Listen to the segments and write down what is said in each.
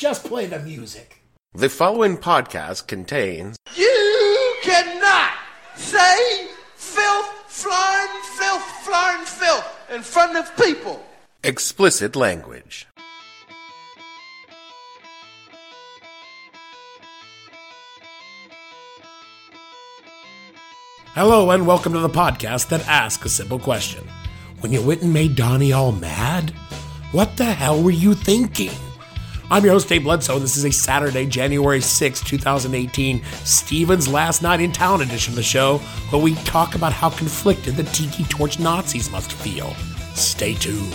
Just play the music. The following podcast contains... You cannot say filth in front of people. Explicit language. Hello and welcome to the podcast that asks a simple question. When you went and made Donnie all mad... what the hell were you thinking? I'm your host, Dave Bledsoe, and this is a Saturday, January 6, 2018, Steven's Last Night in Town edition of the show, where we talk about how conflicted the Tiki Torch Nazis must feel. Stay tuned.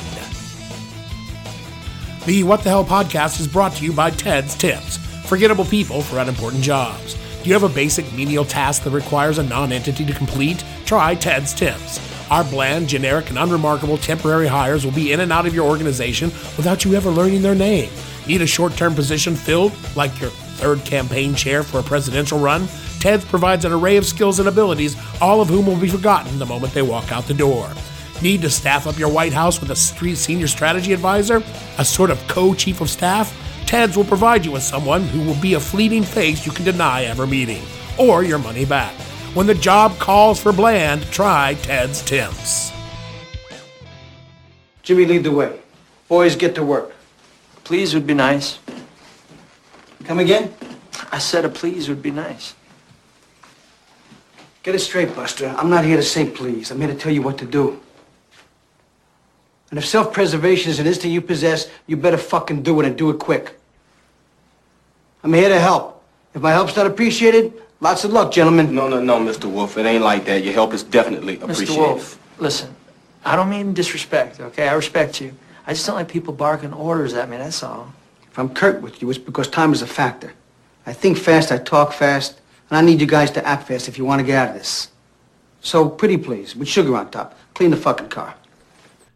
The What the Hell podcast is brought to you by Ted's Tips, forgettable people for unimportant jobs. Do you have a basic menial task that requires a non-entity to complete? Try Ted's Tips. Our bland, generic, and unremarkable temporary hires will be in and out of your organization without you ever learning their name. Need a short-term position filled, like your third campaign chair for a presidential run? TEDS provides an array of skills and abilities, all of whom will be forgotten the moment they walk out the door. Need to staff up your White House with a senior strategy advisor? A sort of co-chief of staff? TEDS will provide you with someone who will be a fleeting face you can deny ever meeting, or your money back. When the job calls for bland, try Ted's Tips. Jimmy, lead the way. Boys, get to work. Please would be nice. Come again? I said a please would be nice. Get it straight, Buster. I'm not here to say please. I'm here to tell you what to do. And if self-preservation is an instinct you possess, you better fucking do it and do it quick. I'm here to help. If my help's not appreciated... lots of luck, gentlemen. No, Mr. Wolf. It ain't like that. Your help is definitely appreciated. Mr. Wolf, listen. I don't mean disrespect, okay? I respect you. I just don't like people barking orders at me, that's all. If I'm curt with you, it's because time is a factor. I think fast, I talk fast, and I need you guys to act fast if you want to get out of this. So, pretty please, with sugar on top. Clean the fucking car.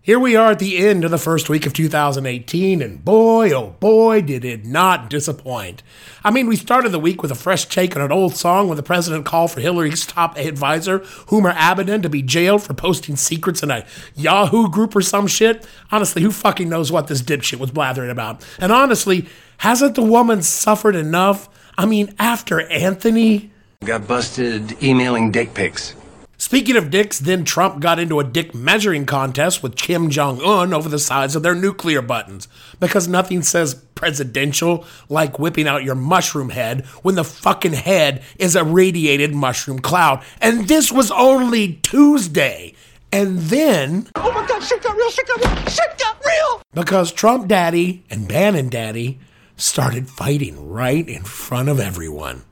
Here we are at the end of the first week of 2018, and boy, oh boy, did it not disappoint. I mean, we started the week with a fresh take on an old song when the president called for Hillary's top advisor, Hoomer Abedin, to be jailed for posting secrets in a Yahoo group or some shit. Honestly, who fucking knows what this dipshit was blathering about? And honestly, hasn't the woman suffered enough? I mean, after Anthony... got busted emailing dick pics. Speaking of dicks, then Trump got into a dick measuring contest with Kim Jong-un over the size of their nuclear buttons. Because nothing says presidential like whipping out your mushroom head when the fucking head is a radiated mushroom cloud. And this was only Tuesday. And then... oh my God, shit got real! Because Trump Daddy and Bannon Daddy started fighting right in front of everyone.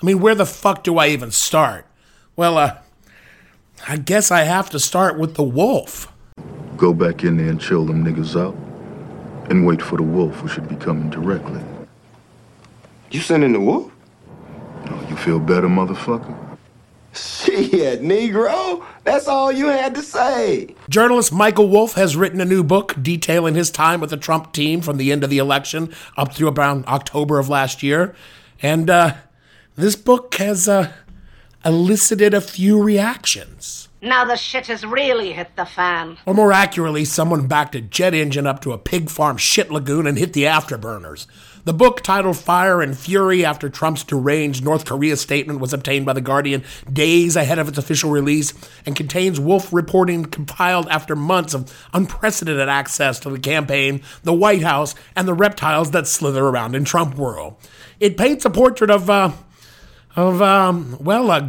I mean, where the fuck do I even start? Well, I guess I have to start with the wolf. Go back in there and chill them niggas out. And wait for the wolf, who should be coming directly. You sending the wolf? Oh, you feel better, motherfucker? Shit, Negro. That's all you had to say. Journalist Michael Wolf has written a new book detailing his time with the Trump team from the end of the election up through around October of last year. And this book has... elicited a few reactions. Now the shit has really hit the fan. Or more accurately, someone backed a jet engine up to a pig farm shit lagoon and hit the afterburners. The book, titled Fire and Fury after Trump's deranged North Korea statement, was obtained by The Guardian days ahead of its official release and contains Wolf reporting compiled after months of unprecedented access to the campaign, the White House, and the reptiles that slither around in Trump world. It paints a portrait of, a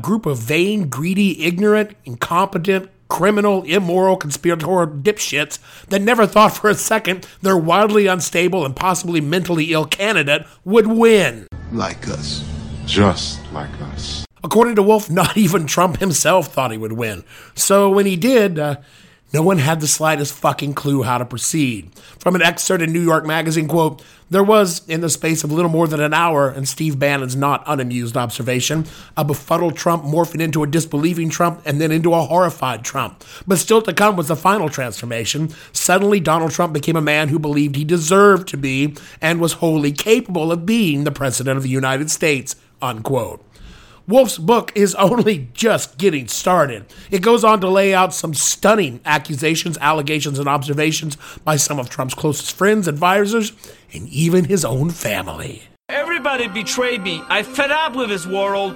group of vain, greedy, ignorant, incompetent, criminal, immoral, conspiratorial dipshits that never thought for a second their wildly unstable and possibly mentally ill candidate would win. Like us. Just like us. According to Wolf, not even Trump himself thought he would win. So when he did, No one had the slightest fucking clue how to proceed. From an excerpt in New York Magazine, quote, there was, in the space of little more than an hour, and Steve Bannon's not unamused observation, a befuddled Trump morphing into a disbelieving Trump and then into a horrified Trump. But still to come was the final transformation. Suddenly, Donald Trump became a man who believed he deserved to be and was wholly capable of being the President of the United States, unquote. Wolf's book is only just getting started. It goes on to lay out some stunning accusations, allegations, and observations by some of Trump's closest friends, advisors, and even his own family. Everybody betrayed me. I fed up with this world.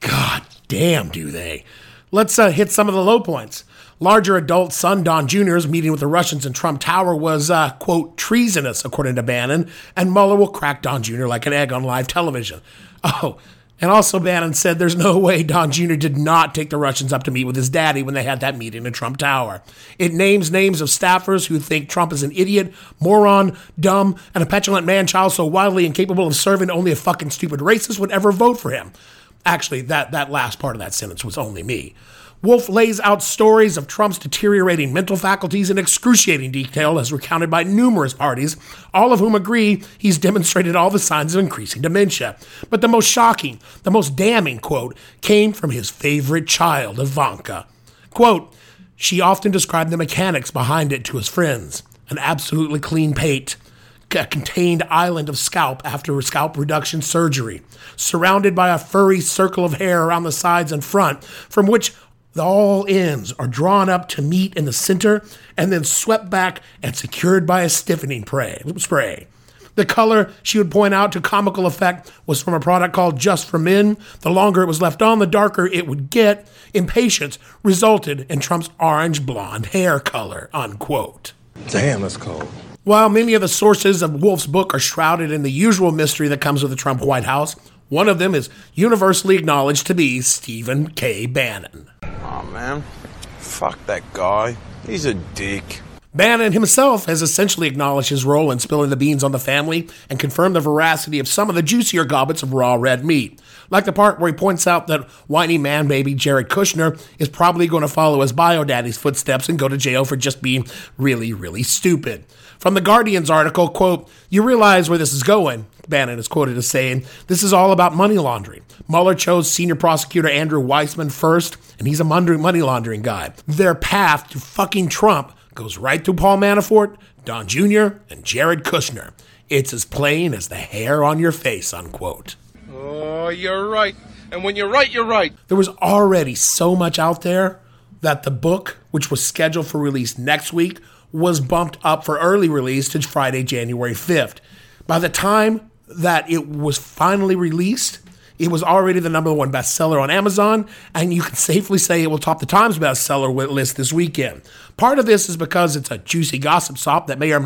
God damn, do they. Let's hit some of the low points. Larger adult son Don Jr.'s meeting with the Russians in Trump Tower was, quote, treasonous, according to Bannon, and Mueller will crack Don Jr. like an egg on live television. Oh, and also Bannon said there's no way Don Jr. did not take the Russians up to meet with his daddy when they had that meeting in Trump Tower. It names names of staffers who think Trump is an idiot, moron, dumb, and a petulant man-child so wildly incapable of serving only a fucking stupid racist would ever vote for him. Actually, that last part of that sentence was only me. Wolf lays out stories of Trump's deteriorating mental faculties in excruciating detail as recounted by numerous parties, all of whom agree he's demonstrated all the signs of increasing dementia. But the most shocking, the most damning quote came from his favorite child, Ivanka. Quote, she often described the mechanics behind it to his friends, an absolutely clean pate, a contained island of scalp after scalp reduction surgery, surrounded by a furry circle of hair around the sides and front, from which the all ends are drawn up to meet in the center and then swept back and secured by a stiffening spray. The color, she would point out to comical effect, was from a product called Just for Men. The longer it was left on, the darker it would get. Impatience resulted in Trump's orange blonde hair color, unquote. Damn, that's cold. While many of the sources of Wolf's book are shrouded in the usual mystery that comes with the Trump White House, one of them is universally acknowledged to be Stephen K. Bannon. Aw, man. Fuck that guy. He's a dick. Bannon himself has essentially acknowledged his role in spilling the beans on the family and confirmed the veracity of some of the juicier gobbets of raw red meat. Like the part where he points out that whiny man-baby Jared Kushner is probably going to follow his bio-daddy's footsteps and go to jail for just being really, really stupid. From The Guardian's article, quote, you realize where this is going, Bannon is quoted as saying, this is all about money laundering. Mueller chose senior prosecutor Andrew Weissman first, and he's a money laundering guy. Their path to fucking Trump goes right through Paul Manafort, Don Jr., and Jared Kushner. It's as plain as the hair on your face, unquote. Oh, you're right. And when you're right, you're right. There was already so much out there that the book, which was scheduled for release next week, was bumped up for early release to Friday, January 5th. By the time that it was finally released, it was already the number one bestseller on Amazon, and you can safely say it will top the Times bestseller list this weekend. Part of this is because it's a juicy gossip sop that may or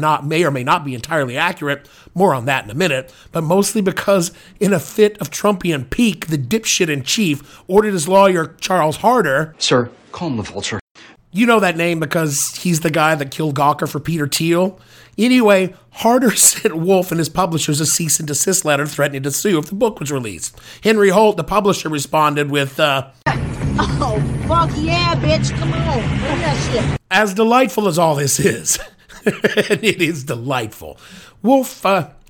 may not be entirely accurate, more on that in a minute, but mostly because in a fit of Trumpian pique, the dipshit-in-chief ordered his lawyer, Charles Harder, sir, calm the vulture. You know that name because he's the guy that killed Gawker for Peter Thiel. Anyway, Harder sent Wolf and his publishers a cease and desist letter threatening to sue if the book was released. Henry Holt, the publisher, responded with, oh, fuck yeah, bitch, come on, look at that shit. As delightful as all this is, and it is delightful, Wolf,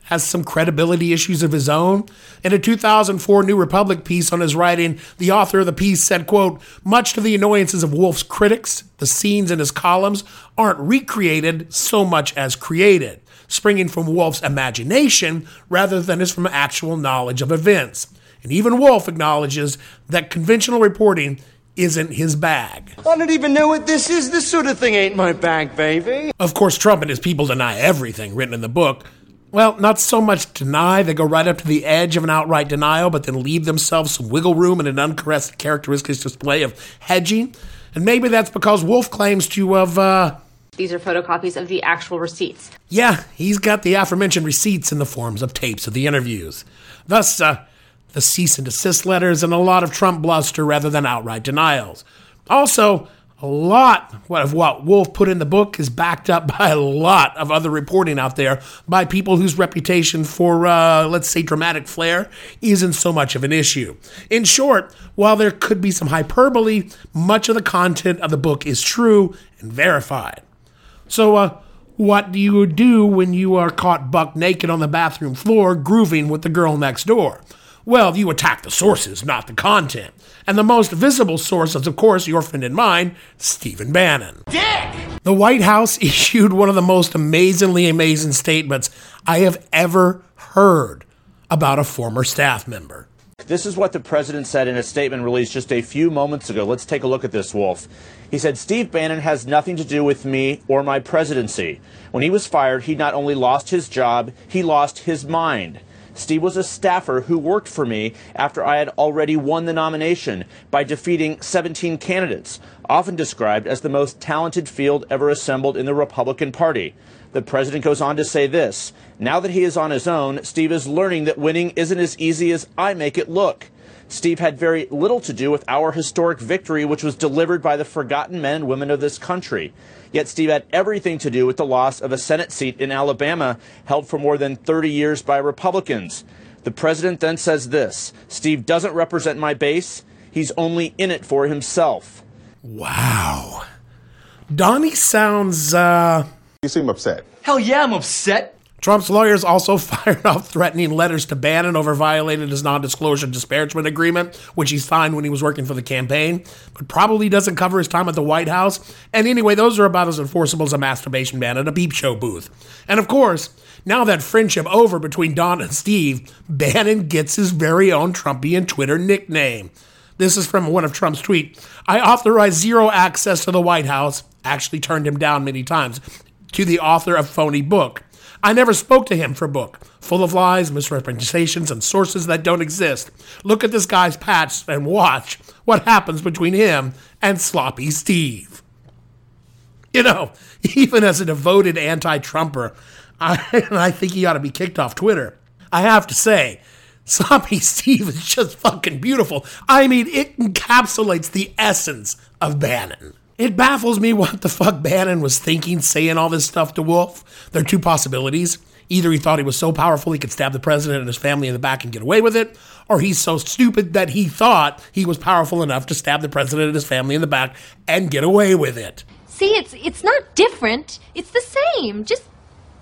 has some credibility issues of his own. In a 2004 New Republic piece on his writing, the author of the piece said, quote, much to the annoyances of Wolf's critics, the scenes in his columns aren't recreated so much as created, springing from Wolf's imagination rather than as from actual knowledge of events. And even Wolf acknowledges that conventional reporting isn't his bag. I don't even know what this is. This sort of thing ain't my bag, baby. Of course, Trump and his people deny everything written in the book. Well, not so much deny, they go right up to the edge of an outright denial, but then leave themselves some wiggle room and an uncharacteristic display of hedging. And maybe that's because Wolf claims to have, these are photocopies of the actual receipts. Yeah, he's got the aforementioned receipts in the forms of tapes of the interviews. Thus, the cease and desist letters and a lot of Trump bluster rather than outright denials. Also, a lot of what Wolf put in the book is backed up by a lot of other reporting out there by people whose reputation for, let's say, dramatic flair isn't so much of an issue. In short, while there could be some hyperbole, much of the content of the book is true and verified. So, what do you do when you are caught buck naked on the bathroom floor grooving with the girl next door? Well, you attack the sources, not the content. And the most visible source is, of course, your friend and mine, Stephen Bannon. Dick! The White House issued one of the most amazingly amazing statements I have ever heard about a former staff member. This is what the president said in a statement released just a few moments ago. Let's take a look at this, Wolf. He said, Steve Bannon has nothing to do with me or my presidency. When he was fired, he not only lost his job, he lost his mind. Steve was a staffer who worked for me after I had already won the nomination by defeating 17 candidates, often described as the most talented field ever assembled in the Republican Party. The president goes on to say this, now that he is on his own, Steve is learning that winning isn't as easy as I make it look. Steve had very little to do with our historic victory, which was delivered by the forgotten men and women of this country. Yet Steve had everything to do with the loss of a Senate seat in Alabama, held for more than 30 years by Republicans. The president then says this, Steve doesn't represent my base. He's only in it for himself. Wow. Donnie sounds, You seem upset. Hell yeah, I'm upset. Trump's lawyers also fired off threatening letters to Bannon over violating his non-disclosure disparagement agreement, which he signed when he was working for the campaign, but probably doesn't cover his time at the White House. And anyway, those are about as enforceable as a masturbation ban at a peep show booth. And of course, now that friendship over between Don and Steve, Bannon gets his very own Trumpian Twitter nickname. This is from one of Trump's tweets. I authorized zero access to the White House, actually turned him down many times, to the author of phony book. I never spoke to him for book, full of lies, misrepresentations, and sources that don't exist. Look at this guy's patch and watch what happens between him and Sloppy Steve. You know, even as a devoted anti-Trumper, I think he ought to be kicked off Twitter. I have to say, Sloppy Steve is just fucking beautiful. I mean, it encapsulates the essence of Bannon. It baffles me what the fuck Bannon was thinking, saying all this stuff to Wolf. There are two possibilities. Either he thought he was so powerful he could stab the president and his family in the back and get away with it, or he's so stupid that he thought he was powerful enough to stab the president and his family in the back and get away with it. See, it's not different. It's the same. Just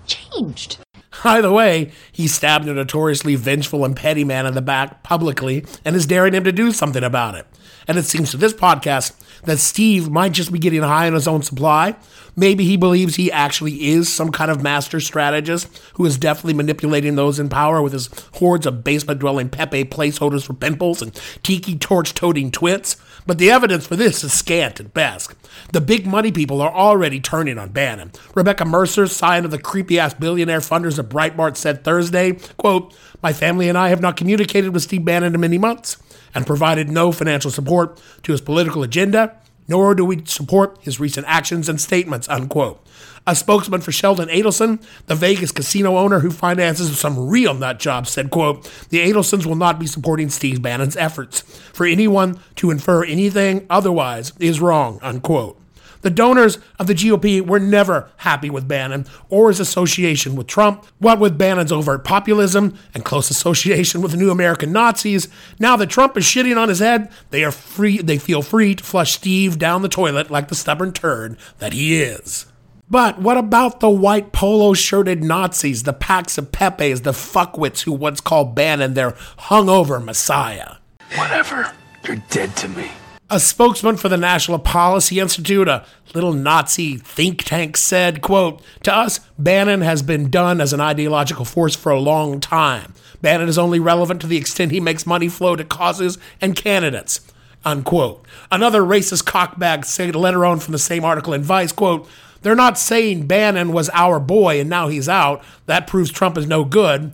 changed. Either way, he stabbed a notoriously vengeful and petty man in the back publicly and is daring him to do something about it. And it seems to this podcast that Steve might just be getting high on his own supply. Maybe he believes he actually is some kind of master strategist who is deftly manipulating those in power with his hordes of basement-dwelling Pepe placeholders for pimples and tiki torch-toting twits. But the evidence for this is scant at best. The big money people are already turning on Bannon. Rebecca Mercer, scion of the creepy-ass billionaire funders of Breitbart, said Thursday, quote, my family and I have not communicated with Steve Bannon in many months and provided no financial support to his political agenda, nor do we support his recent actions and statements, unquote. A spokesman for Sheldon Adelson, the Vegas casino owner who finances some real nut jobs, said, quote, the Adelsons will not be supporting Steve Bannon's efforts. For anyone to infer anything otherwise is wrong, unquote. The donors of the GOP were never happy with Bannon or his association with Trump, what with Bannon's overt populism and close association with the New American Nazis. Now that Trump is shitting on his head, they feel free to flush Steve down the toilet like the stubborn turd that he is. But what about the white polo-shirted Nazis, the packs of Pepes, the fuckwits who once called Bannon their hungover messiah? Whatever, you're dead to me. A spokesman for the National Policy Institute, a little Nazi think tank, said, quote, to us, Bannon has been done as an ideological force for a long time. Bannon is only relevant to the extent he makes money flow to causes and candidates, unquote. Another racist cockbag said later on from the same article in Vice, quote, they're not saying Bannon was our boy and now he's out. That proves Trump is no good.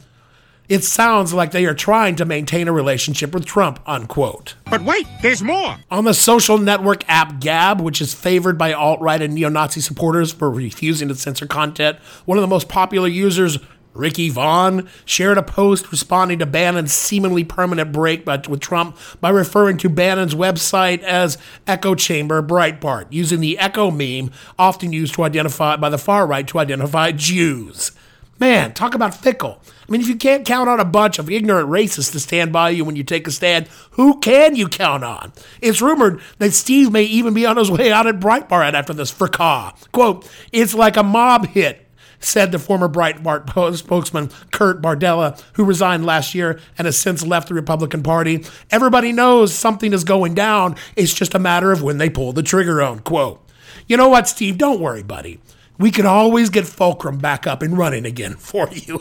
It sounds like they are trying to maintain a relationship with Trump, unquote. But wait, there's more. On the social network app Gab, which is favored by alt-right and neo-Nazi supporters for refusing to censor content, one of the most popular users, Ricky Vaughn shared a post responding to Bannon's seemingly permanent break with Trump by referring to Bannon's website as Echo Chamber Breitbart, using the echo meme often used to identify by the far right to identify Jews. Man, talk about fickle. I mean, if you can't count on a bunch of ignorant racists to stand by you when you take a stand, who can you count on? It's rumored that Steve may even be on his way out at Breitbart after this fracas. Quote, "It's like a mob hit," said the former Breitbart spokesman Kurt Bardella, who resigned last year and has since left the Republican Party. "Everybody knows something is going down. It's just a matter of when they pull the trigger on," quote. You know what, Steve? Don't worry, buddy. We can always get Fulcrum back up and running again for you.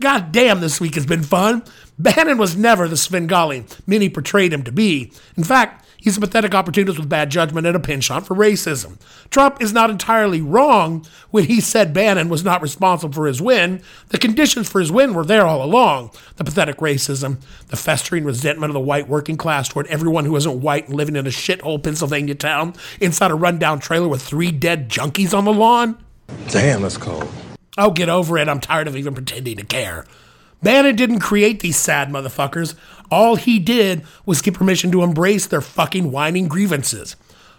God damn, this week has been fun. Bannon was never the Svengali many portrayed him to be. In fact, he's a pathetic opportunist with bad judgment and a penchant for racism. Trump is not entirely wrong when he said Bannon was not responsible for his win. The conditions for his win were there all along. The pathetic racism, the festering resentment of the white working class toward everyone who isn't white and living in a shithole Pennsylvania town inside a rundown trailer with 3 dead junkies on the lawn. Damn, that's cold. Oh, get over it. I'm tired of even pretending to care. Bannon didn't create these sad motherfuckers. All he did was get permission to embrace their fucking whining grievances.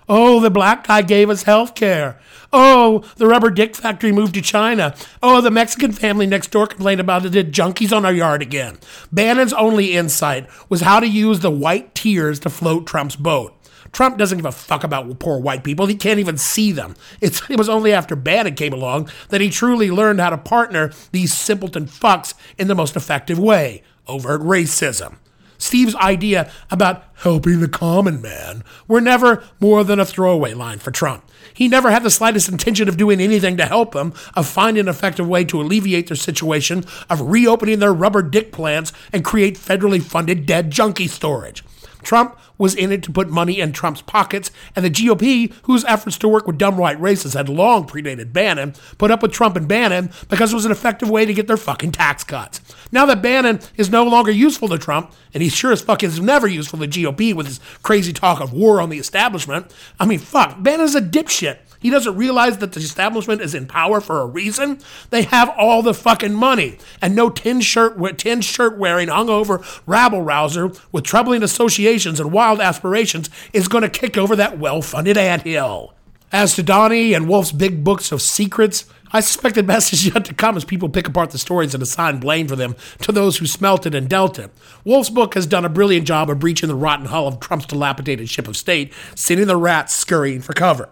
Oh, the black guy gave us health care. Oh, the rubber dick factory moved to China. Oh, the Mexican family next door complained about the junkies on our yard again. Bannon's only insight was how to use the white tears to float Trump's boat. Trump doesn't give a fuck about poor white people. He can't even see them. It was only after Bannon came along that he truly learned how to partner these simpleton fucks in the most effective way, overt racism. Steve's idea about helping the common man were never more than a throwaway line for Trump. He never had the slightest intention of doing anything to help them, of finding an effective way to alleviate their situation, of reopening their rubber dick plants and create federally funded dead junkie storage. Trump was in it to put money in Trump's pockets, and the GOP, whose efforts to work with dumb white racists had long predated Bannon, put up with Trump and Bannon because it was an effective way to get their fucking tax cuts. Now that Bannon is no longer useful to Trump, and he sure as fuck is never useful to GOP with his crazy talk of war on the establishment, I mean, fuck, Bannon's a dipshit. He doesn't realize that the establishment is in power for a reason. They have all the fucking money, and no tin shirt wearing, hungover rabble rouser with troubling associations and wild aspirations is going to kick over that well-funded anthill. As to Donnie and Wolf's big books of secrets, I suspect the best is yet to come as people pick apart the stories and assign blame for them to those who smelt it and dealt it. Wolf's book has done a brilliant job of breaching the rotten hull of Trump's dilapidated ship of state, sending the rats scurrying for cover.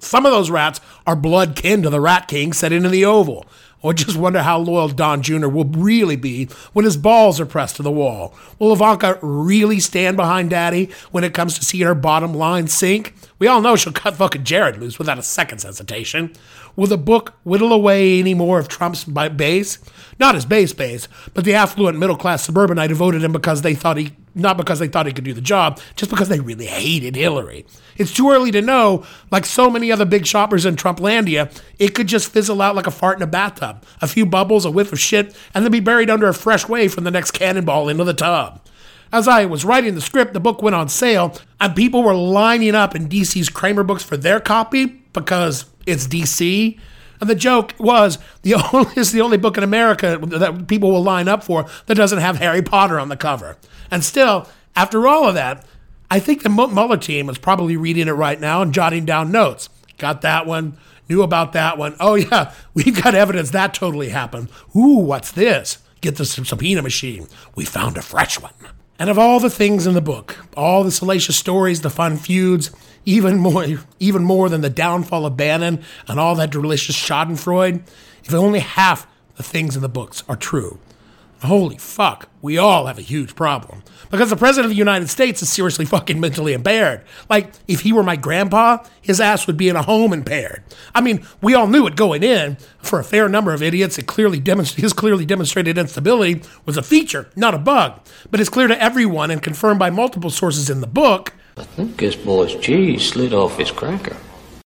Some of those rats are blood kin to the Rat King sitting in the Oval. Or just wonder how loyal Don Jr. will really be when his balls are pressed to the wall. Will Ivanka really stand behind Daddy when it comes to seeing her bottom line sink? We all know she'll cut fucking Jared loose without a second's hesitation. Will the book whittle away any more of Trump's base? Not his base, but the affluent middle-class suburbanite who voted him not because they thought he could do the job, just because they really hated Hillary. It's too early to know. Like so many other big shoppers in Trumplandia, it could just fizzle out like a fart in a bathtub. A few bubbles, a whiff of shit, and then be buried under a fresh wave from the next cannonball into the tub. As I was writing the script, the book went on sale, and people were lining up in DC's Kramer books for their copy because it's DC. And the joke was, it's the only book in America that people will line up for that doesn't have Harry Potter on the cover. And still, after all of that, I think the Mueller team is probably reading it right now and jotting down notes. Got that one. Knew about that one. Oh, yeah, we've got evidence that totally happened. Ooh, what's this? Get the subpoena machine. We found a fresh one. And of all the things in the book, all the salacious stories, the fun feuds, even more than the downfall of Bannon and all that delicious schadenfreude, if only half the things in the books are true, holy fuck, we all have a huge problem. Because the president of the United States is seriously fucking mentally impaired. Like, if he were my grandpa, his ass would be in a home impaired. I mean, we all knew it going in. For a fair number of idiots, his clearly demonstrated instability was a feature, not a bug. But it's clear to everyone and confirmed by multiple sources in the book, I think this boy's cheese slid off his cracker.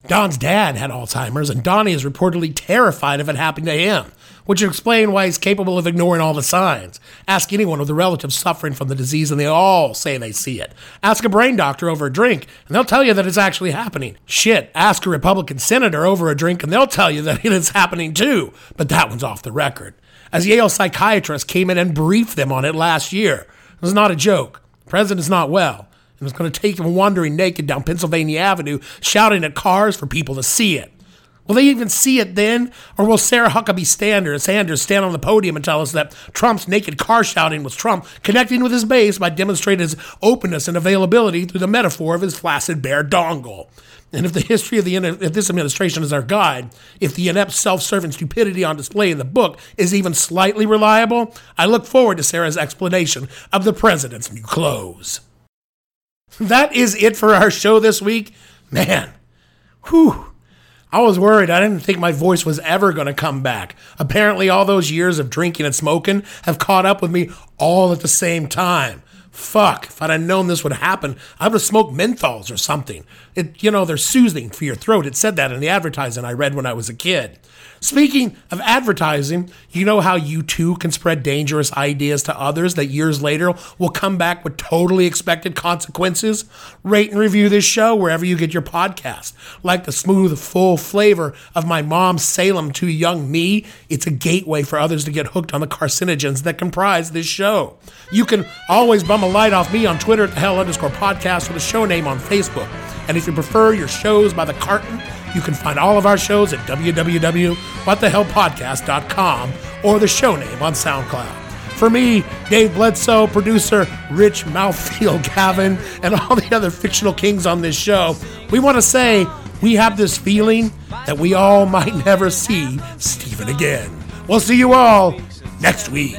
Don's dad had Alzheimer's, and Donnie is reportedly terrified of it happening to him, which would explain why he's capable of ignoring all the signs. Ask anyone with a relative suffering from the disease, and they all say they see it. Ask a brain doctor over a drink, and they'll tell you that it's actually happening. Shit, ask a Republican senator over a drink, and they'll tell you that it is happening too. But that one's off the record, as Yale psychiatrists came in and briefed them on it last year. It was not a joke. The president's not well, and it's going to take him wandering naked down Pennsylvania Avenue, shouting at cars for people to see it. Will they even see it then? Or will Sarah Huckabee Sanders stand on the podium and tell us that Trump's naked car shouting was Trump connecting with his base by demonstrating his openness and availability through the metaphor of his flaccid bare dongle? And if the history of this administration is our guide, if the inept self-serving stupidity on display in the book is even slightly reliable, I look forward to Sarah's explanation of the president's new clothes. That is it for our show this week. Man, whew. I was worried. I didn't think my voice was ever going to come back. Apparently, all those years of drinking and smoking have caught up with me all at the same time. Fuck, if I'd have known this would happen, I would have smoked menthols or something. They're soothing for your throat. It said that in the advertising I read when I was a kid. Speaking of advertising, you know how you too can spread dangerous ideas to others that years later will come back with totally expected consequences? Rate and review this show wherever you get your podcast. Like the smooth, full flavor of my mom's Salem to Young Me, it's a gateway for others to get hooked on the carcinogens that comprise this show. You can always bum a light off me on Twitter at @the_hell_podcast with a show name on Facebook. And if you prefer your shows by the carton, you can find all of our shows at www.whatthehellpodcast.com or the show name on SoundCloud. For me, Dave Bledsoe, producer Rich Mouthfield Gavin, and all the other fictional kings on this show, we want to say we have this feeling that we all might never see Stephen again. We'll see you all next week.